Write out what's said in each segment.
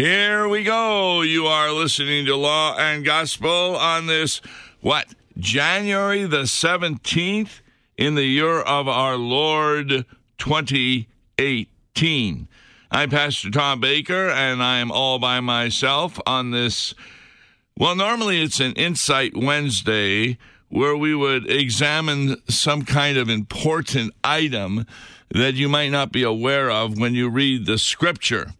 Here we go. You are listening to Law and Gospel on this, January the 17th in the year of our Lord 2018. I'm Pastor Tom Baker, and I am all by myself on this. Well, normally it's an Insight Wednesday where we would examine some kind of important item that you might not be aware of when you read the Scripture.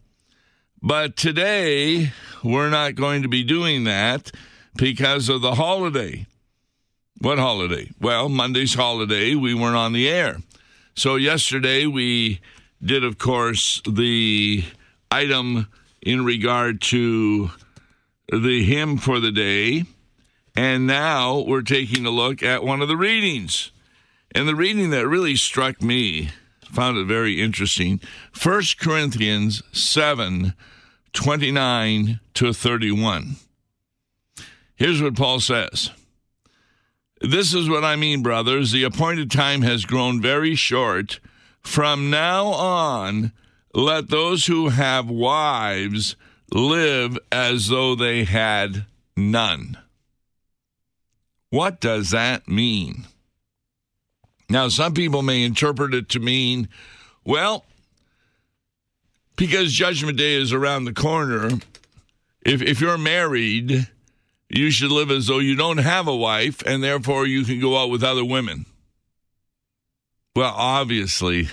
But today, we're not going to be doing that because of the holiday. What holiday? Well, Monday's holiday, we weren't on the air. So yesterday, we did, of course, the item in regard to the hymn for the day. And now we're taking a look at one of the readings. And the reading that really struck me, found it very interesting, 1 Corinthians 7, 29 to 31. Here's what Paul says. This is what I mean, brothers. The appointed time has grown very short. From now on, let those who have wives live as though they had none. What does that mean? Now, some people may interpret it to mean, well, because Judgment Day is around the corner, if you're married, you should live as though you don't have a wife, and therefore you can go out with other women. Well, obviously,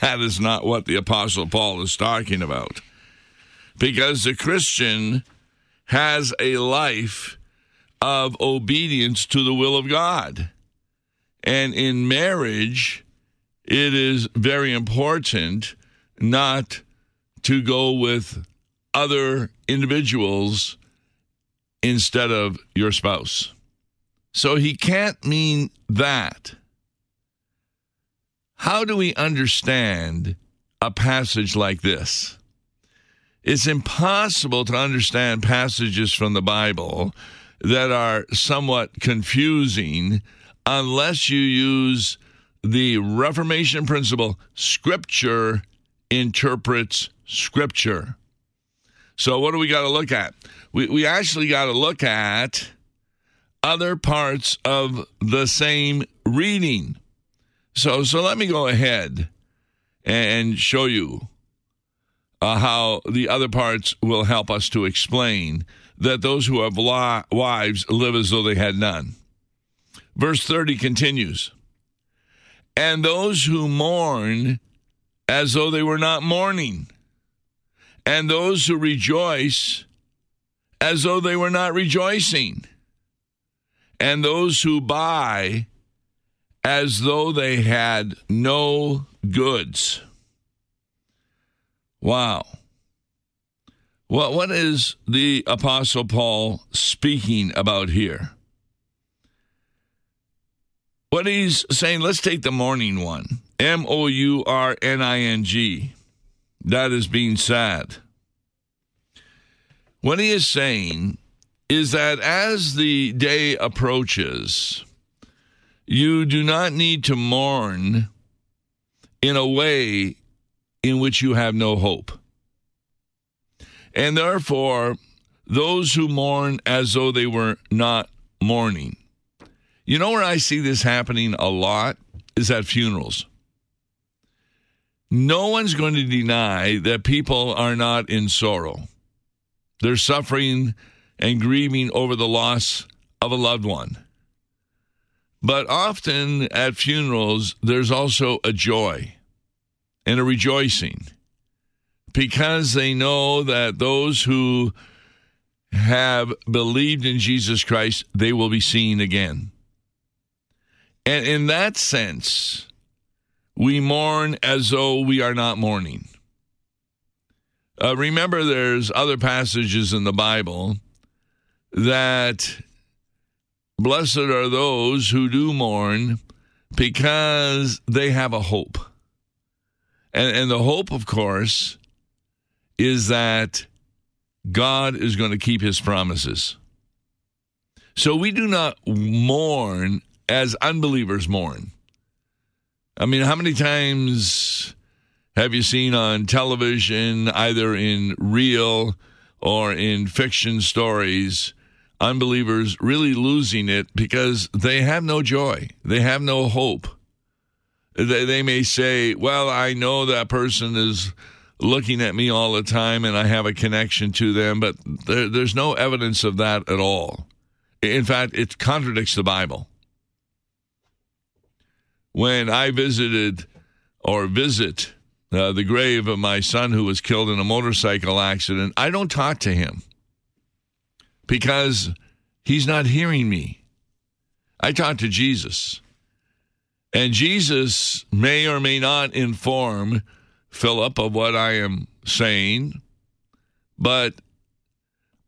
that is not what the Apostle Paul is talking about, because the Christian has a life of obedience to the will of God. And in marriage, it is very important not to go with other individuals instead of your spouse. So he can't mean that. How do we understand a passage like this? It's impossible to understand passages from the Bible that are somewhat confusing unless you use the Reformation principle, Scripture interprets Scripture. So what do we got to look at? We actually got to look at other parts of the same reading. So let me go ahead and show you how the other parts will help us to explain that those who have wives live as though they had none. Verse 30 continues, and those who mourn as though they were not mourning, and those who rejoice as though they were not rejoicing, and those who buy as though they had no goods. Wow. Well, what is the Apostle Paul speaking about here? What he's saying, let's take the mourning one. mourning. That is being sad. What he is saying is that as the day approaches, you do not need to mourn in a way in which you have no hope. And therefore, those who mourn as though they were not mourning. You know where I see this happening a lot is at funerals. No one's going to deny that people are not in sorrow. They're suffering and grieving over the loss of a loved one. But often at funerals, there's also a joy and a rejoicing because they know that those who have believed in Jesus Christ, they will be seen again. And in that sense, we mourn as though we are not mourning. Remember, there's other passages in the Bible that blessed are those who do mourn because they have a hope. And the hope, of course, is that God is going to keep his promises. So we do not mourn as unbelievers mourn. I mean, how many times have you seen on television, either in real or in fiction stories, unbelievers really losing it because they have no joy. They have no hope. They may say, well, I know that person is looking at me all the time and I have a connection to them, but there's no evidence of that at all. In fact, it contradicts the Bible. When I visit the grave of my son who was killed in a motorcycle accident, I don't talk to him because he's not hearing me. I talk to Jesus. And Jesus may or may not inform Philip of what I am saying, but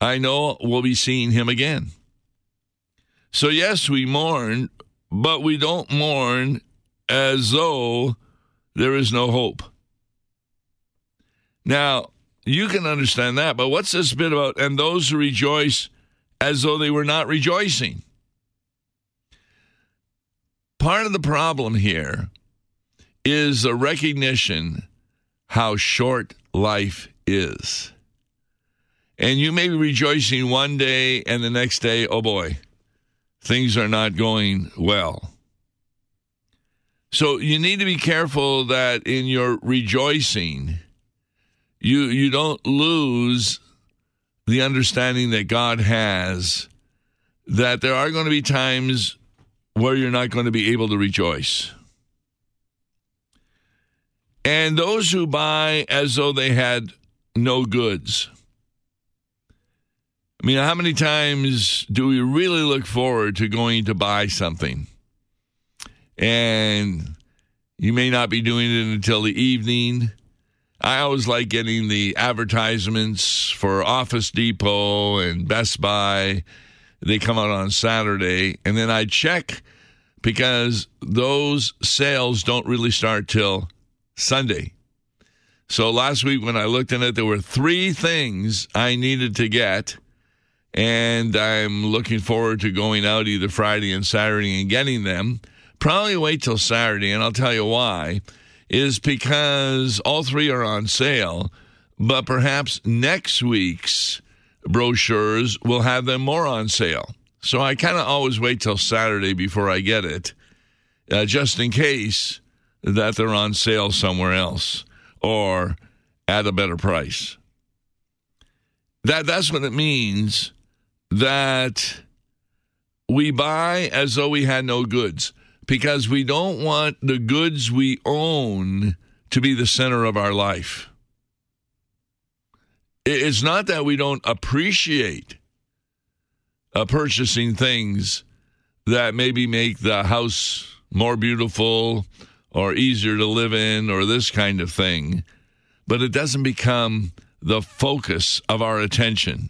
I know we'll be seeing him again. So yes, we mourn, but we don't mourn as though there is no hope. Now, you can understand that, but what's this bit about, and those who rejoice as though they were not rejoicing? Part of the problem here is the recognition how short life is. And you may be rejoicing one day and the next day, oh boy, things are not going well. So you need to be careful that in your rejoicing, you don't lose the understanding that God has, that there are going to be times where you're not going to be able to rejoice. And those who buy as though they had no goods. I mean, how many times do we really look forward to going to buy something? And you may not be doing it until the evening. I always like getting the advertisements for Office Depot and Best Buy. They come out on Saturday, and then I check because those sales don't really start till Sunday. So last week when I looked in it, there were 3 things I needed to get, and I'm looking forward to going out either Friday and Saturday and getting them. Probably wait till Saturday, and I'll tell you why, is because all 3 are on sale, but perhaps next week's brochures will have them more on sale. So I kind of always wait till Saturday before I get it, just in case that they're on sale somewhere else or at a better price. That's what it means that we buy as though we had no goods, because we don't want the goods we own to be the center of our life. It's not that we don't appreciate purchasing things that maybe make the house more beautiful or easier to live in or this kind of thing, but it doesn't become the focus of our attention.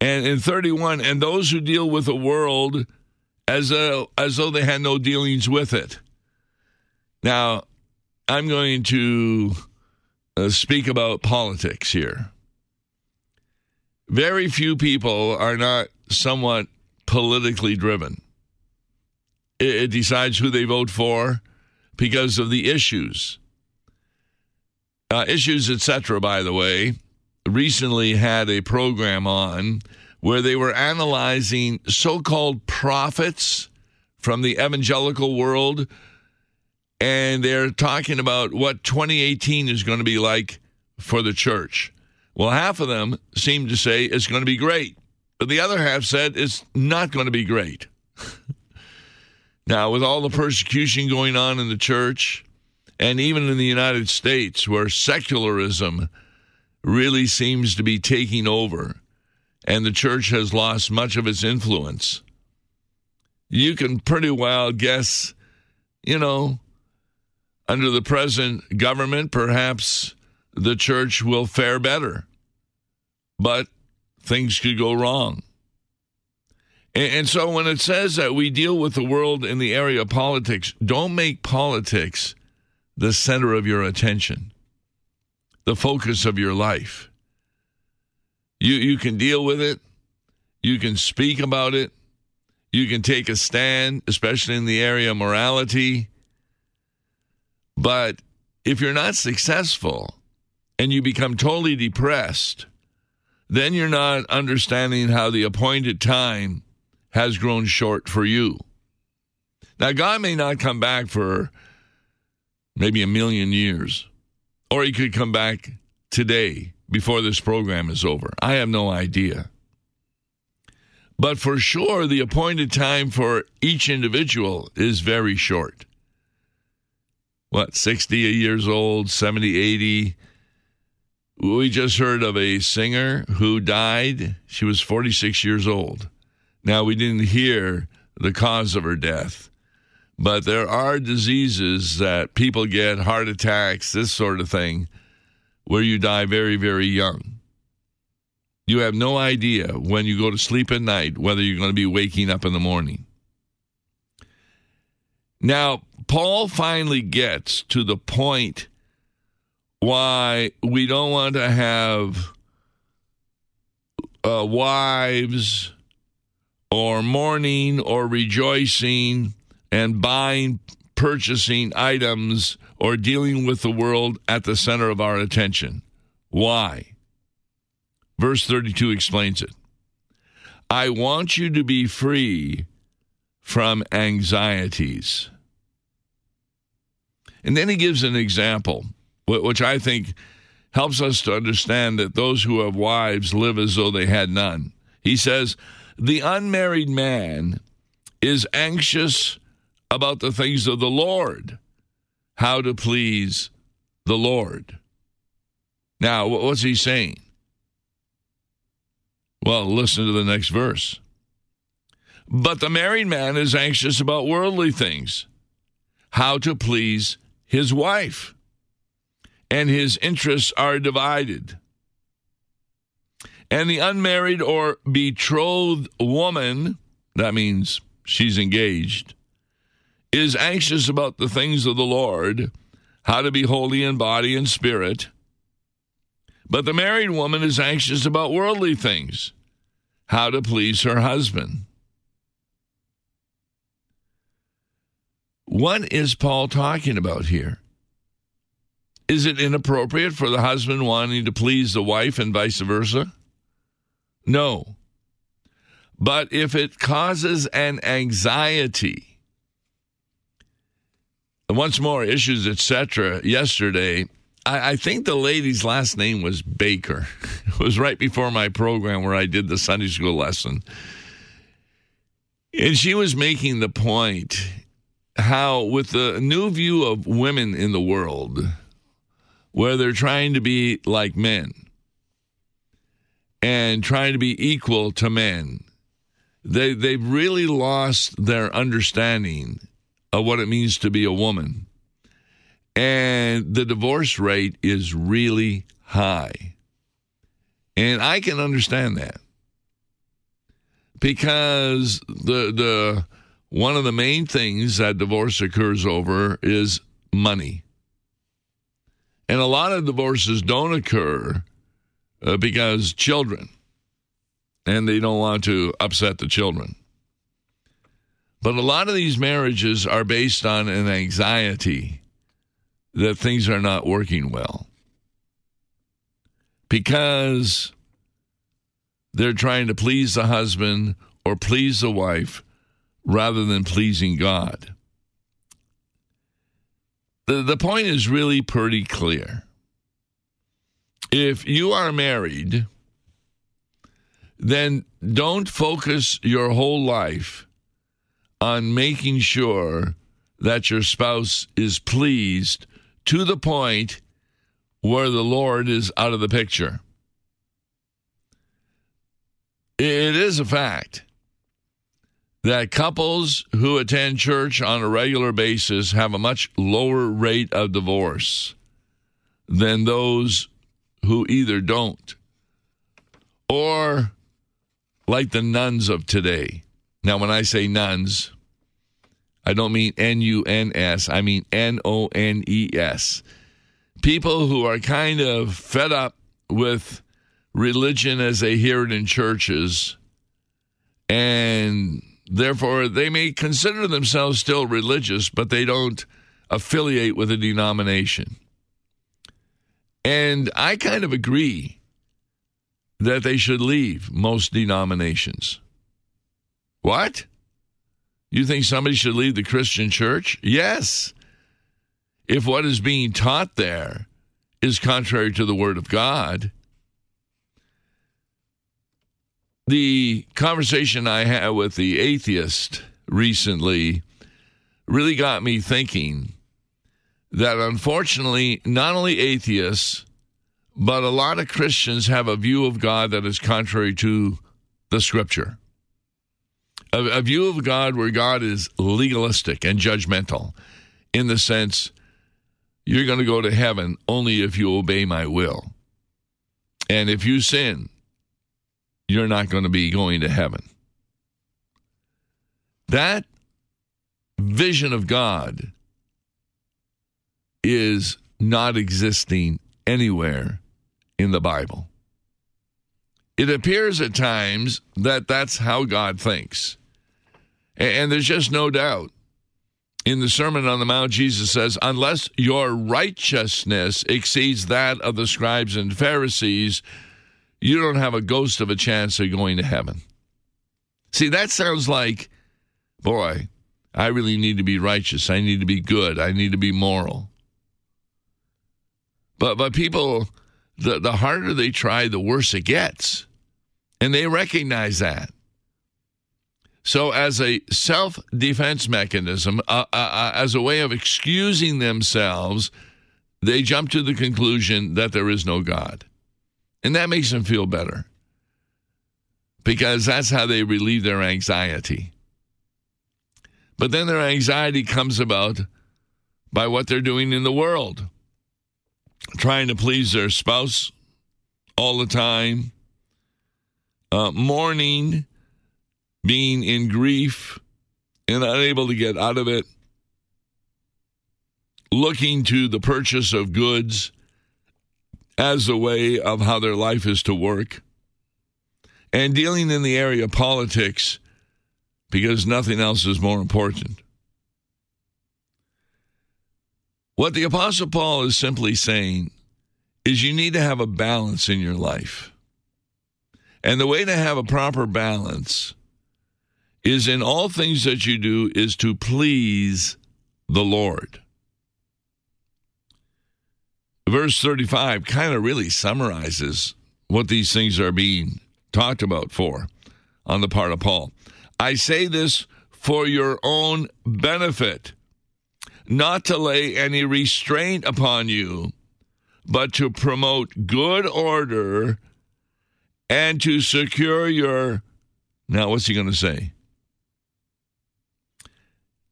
And in 31, and those who deal with the world as though they had no dealings with it. Now, I'm going to speak about politics here. Very few people are not somewhat politically driven. It decides who they vote for because of the issues. Issues, etc., by the way, recently had a program on where they were analyzing so-called prophets from the evangelical world, and they're talking about what 2018 is going to be like for the church. Well, half of them seem to say it's going to be great, but the other half said it's not going to be great. Now, with all the persecution going on in the church, and even in the United States, where secularism really seems to be taking over, and the church has lost much of its influence, you can pretty well guess, under the present government, perhaps the church will fare better, but things could go wrong. And so when it says that we deal with the world in the area of politics, don't make politics the center of your attention, the focus of your life. You can deal with it. You can speak about it. You can take a stand, especially in the area of morality. But if you're not successful and you become totally depressed then you're not understanding how the appointed time has grown short for you. Now, God may not come back for maybe 1,000,000 years, or he could come back today before this program is over. I have no idea. But for sure, the appointed time for each individual is very short. What, 60 years old, 70, 80? We just heard of a singer who died. She was 46 years old. Now, we didn't hear the cause of her death, but there are diseases that people get, heart attacks, this sort of thing, where you die very, very young. You have no idea when you go to sleep at night whether you're going to be waking up in the morning. Now, Paul finally gets to the point why we don't want to have wives or mourning or rejoicing and buying, purchasing items or dealing with the world at the center of our attention. Why? Verse 32 explains it. I want you to be free from anxieties. And then he gives an example, which I think helps us to understand that those who have wives live as though they had none. He says, the unmarried man is anxious about the things of the Lord, how to please the Lord. Now, what's he saying? Well, listen to the next verse. But the married man is anxious about worldly things, how to please his wife, and his interests are divided. And the unmarried or betrothed woman, that means she's engaged, is anxious about the things of the Lord, how to be holy in body and spirit. But the married woman is anxious about worldly things, how to please her husband. What is Paul talking about here? Is it inappropriate for the husband wanting to please the wife and vice versa? No. But if it causes an anxiety, once more, issues, etc. Yesterday, I think the lady's last name was Baker. It was right before my program where I did the Sunday school lesson. And she was making the point how with the new view of women in the world, where they're trying to be like men and trying to be equal to men, they've really lost their understanding of what it means to be a woman. And the divorce rate is really high. And I can understand that, because the one of the main things that divorce occurs over is money. And a lot of divorces don't occur because children, and they don't want to upset the children. But a lot of these marriages are based on an anxiety that things are not working well, because they're trying to please the husband or please the wife rather than pleasing God. The point is really pretty clear. If you are married, then don't focus your whole life on making sure that your spouse is pleased to the point where the Lord is out of the picture. It is a fact that couples who attend church on a regular basis have a much lower rate of divorce than those who either don't or like the nuns of today. Now, when I say nuns, I don't mean N-U-N-S. I mean N-O-N-E-S. People who are kind of fed up with religion as they hear it in churches, and therefore they may consider themselves still religious, but they don't affiliate with a denomination. And I kind of agree that they should leave most denominations. What? You think somebody should leave the Christian church? Yes. If what is being taught there is contrary to the Word of God. The conversation I had with the atheist recently really got me thinking that unfortunately, not only atheists, but a lot of Christians have a view of God that is contrary to the Scripture. A view of God where God is legalistic and judgmental in the sense, you're going to go to heaven only if you obey my will. And if you sin, you're not going to be going to heaven. That vision of God is not existing anywhere in the Bible. It appears at times that that's how God thinks. And there's just no doubt. In the Sermon on the Mount, Jesus says, unless your righteousness exceeds that of the scribes and Pharisees, you don't have a ghost of a chance of going to heaven. See, that sounds like, boy, I really need to be righteous. I need to be good. I need to be moral. But people, the harder they try, the worse it gets. And they recognize that. So as a self-defense mechanism, as a way of excusing themselves, they jump to the conclusion that there is no God. And that makes them feel better because that's how they relieve their anxiety. But then their anxiety comes about by what they're doing in the world, trying to please their spouse all the time, mourning, being in grief and unable to get out of it, looking to the purchase of goods as a way of how their life is to work, and dealing in the area of politics because nothing else is more important. What the Apostle Paul is simply saying is you need to have a balance in your life. And the way to have a proper balance is in all things that you do is to please the Lord. Verse 35 kind of really summarizes what these things are being talked about for on the part of Paul. I say this for your own benefit, not to lay any restraint upon you, but to promote good order and to secure your... Now, what's he going to say?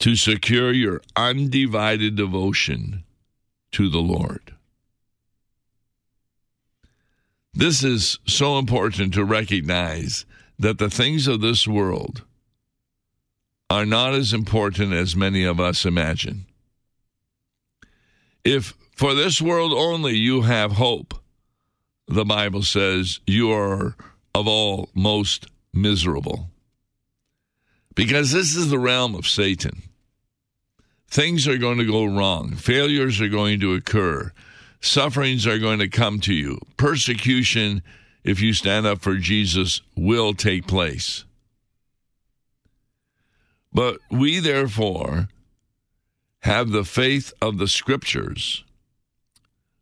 To secure your undivided devotion to the Lord. This is so important to recognize that the things of this world are not as important as many of us imagine. If for this world only you have hope, the Bible says you are of all most miserable. Because this is the realm of Satan. Things are going to go wrong. Failures are going to occur. Sufferings are going to come to you. Persecution, if you stand up for Jesus, will take place. But we, therefore, have the faith of the Scriptures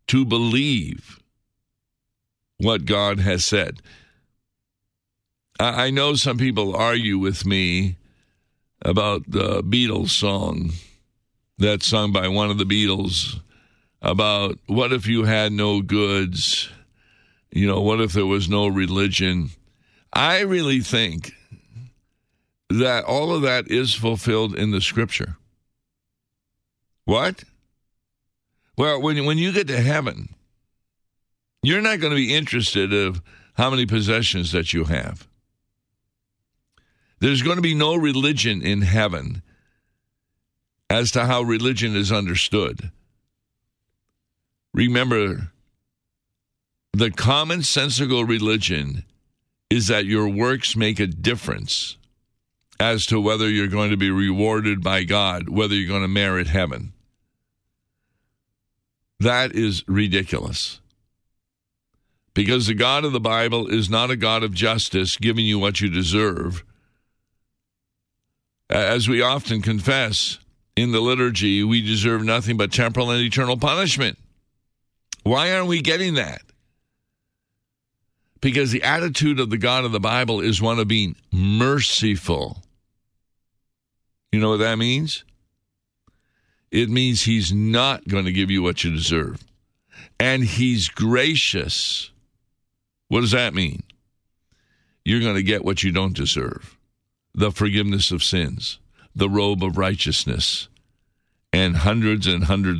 to believe what God has said. I know some people argue with me about the Beatles song that's sung by one of the Beatles about what if you had no goods, you know, what if there was no religion. I really think that all of that is fulfilled in the Scripture. What? Well, when you get to heaven, you're not going to be interested in how many possessions that you have. There's going to be no religion in heaven as to how religion is understood. Remember, the commonsensical religion is that your works make a difference as to whether you're going to be rewarded by God, whether you're going to merit heaven. That is ridiculous. Because the God of the Bible is not a God of justice, giving you what you deserve. As we often confess in the liturgy, we deserve nothing but temporal and eternal punishment. Why aren't we getting that? Because the attitude of the God of the Bible is one of being merciful. You know what that means? It means he's not going to give you what you deserve. And he's gracious. What does that mean? You're going to get what you don't deserve. The forgiveness of sins, the robe of righteousness, and hundreds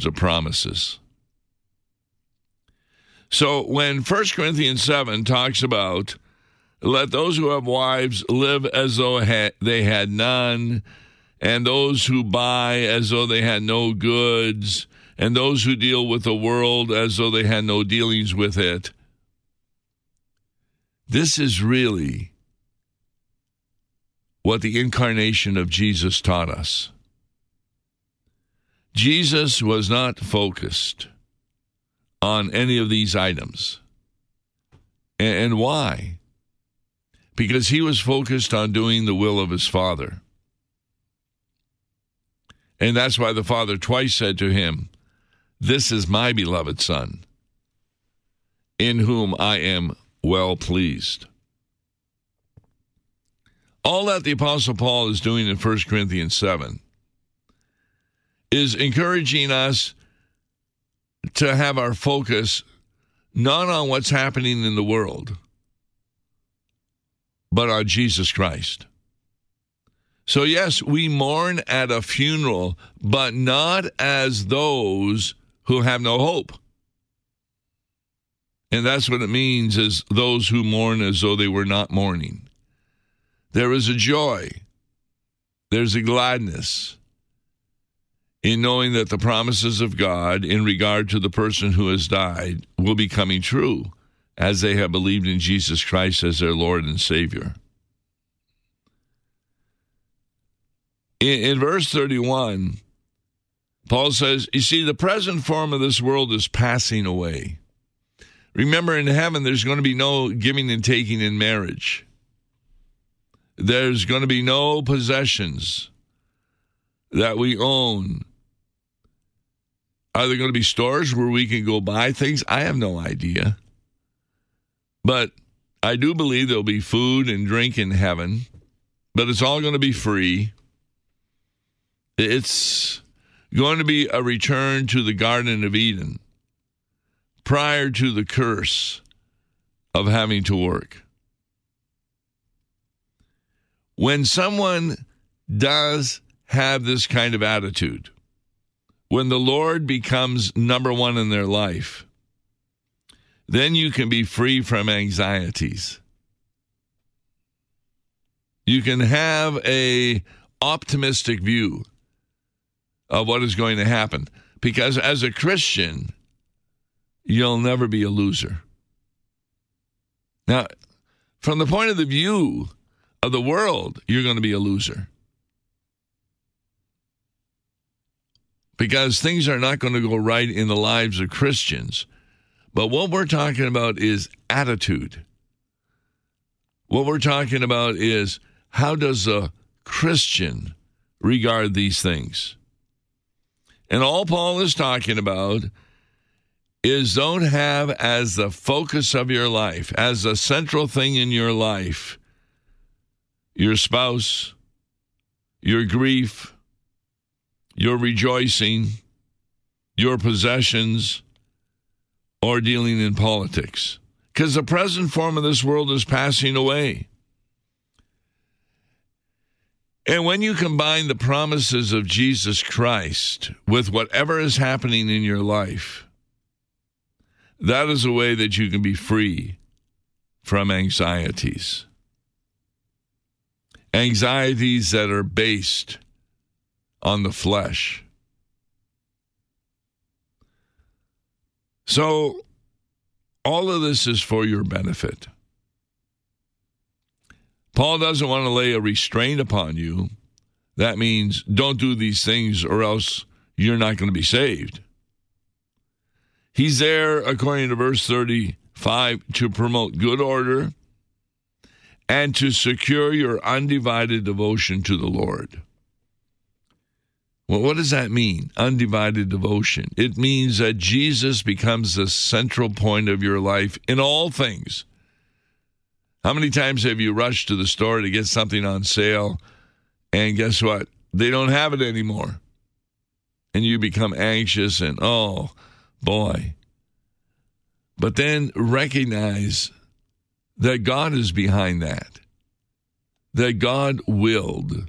of promises. So when 1 Corinthians 7 talks about, let those who have wives live as though they had none, and those who buy as though they had no goods, and those who deal with the world as though they had no dealings with it. This is really what the incarnation of Jesus taught us. Jesus was not focused on any of these items. And why? Because he was focused on doing the will of his Father. And that's why the Father twice said to him, "This is my beloved Son, in whom I am well pleased." All that the Apostle Paul is doing in 1 Corinthians 7 is encouraging us to have our focus not on what's happening in the world, but on Jesus Christ. So yes, we mourn at a funeral, but not as those who have no hope. And that's what it means, is those who mourn as though they were not mourning. There is a joy, there's a gladness in knowing that the promises of God in regard to the person who has died will be coming true as they have believed in Jesus Christ as their Lord and Savior. In verse 31, Paul says, you see, the present form of this world is passing away. Remember, in heaven, there's going to be no giving and taking in marriage. There's going to be no possessions that we own. Are there going to be stores where we can go buy things? I have no idea. But I do believe there'll be food and drink in heaven, but it's all going to be free. It's going to be a return to the Garden of Eden prior to the curse of having to work. When someone does have this kind of attitude, when the Lord becomes number one in their life, then you can be free from anxieties. You can have an optimistic view of what is going to happen. Because as a Christian, you'll never be a loser. Now, from the point of the view of the world, you're going to be a loser. Because things are not going to go right in the lives of Christians. But what we're talking about is attitude. What we're talking about is, how does a Christian regard these things? And all Paul is talking about is, don't have as the focus of your life, as the central thing in your life, your spouse, your grief, your rejoicing, your possessions, or dealing in politics. Because the present form of this world is passing away. And when you combine the promises of Jesus Christ with whatever is happening in your life, that is a way that you can be free from anxieties. Anxieties that are based on the flesh. So, all of this is for your benefit. Paul doesn't want to lay a restraint upon you. That means don't do these things or else you're not going to be saved. He's there, according to verse 30, 5, to promote good order, and to secure your undivided devotion to the Lord. Well, what does that mean, undivided devotion? It means that Jesus becomes the central point of your life in all things. How many times have you rushed to the store to get something on sale, and guess what? They don't have it anymore. And you become anxious and, oh, boy. But then recognize that God is behind that God willed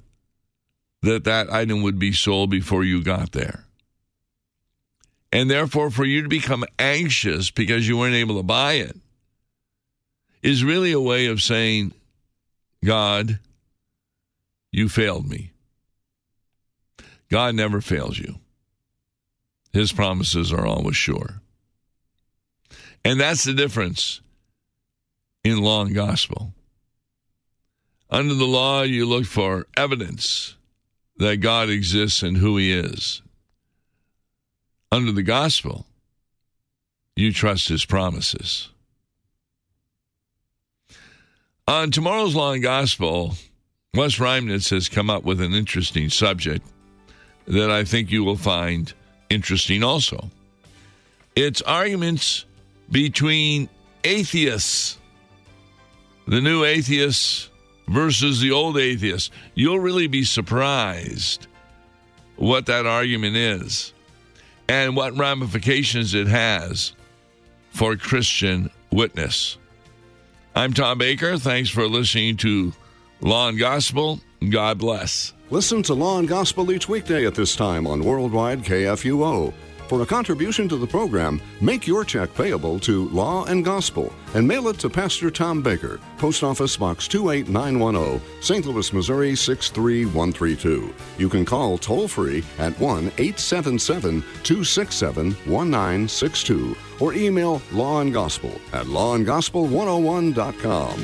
that item would be sold before you got there. And therefore, for you to become anxious because you weren't able to buy it is really a way of saying, God, you failed me. God never fails you. His promises are always sure. And that's the difference in law and gospel. Under the law, you look for evidence that God exists and who he is. Under the gospel, you trust his promises. On tomorrow's Law and Gospel, Wes Reimnitz has come up with an interesting subject that I think you will find interesting also. It's arguments between atheists, the new atheists versus the old atheists. You'll really be surprised what that argument is and what ramifications it has for Christian witness. I'm Tom Baker. Thanks for listening to Law and Gospel. God bless. Listen to Law and Gospel each weekday at this time on Worldwide KFUO. For a contribution to the program, make your check payable to Law and Gospel and mail it to Pastor Tom Baker, Post Office Box 28910, St. Louis, Missouri 63132. You can call toll-free at 1-877-267-1962 or email lawandgospel at lawandgospel101.com.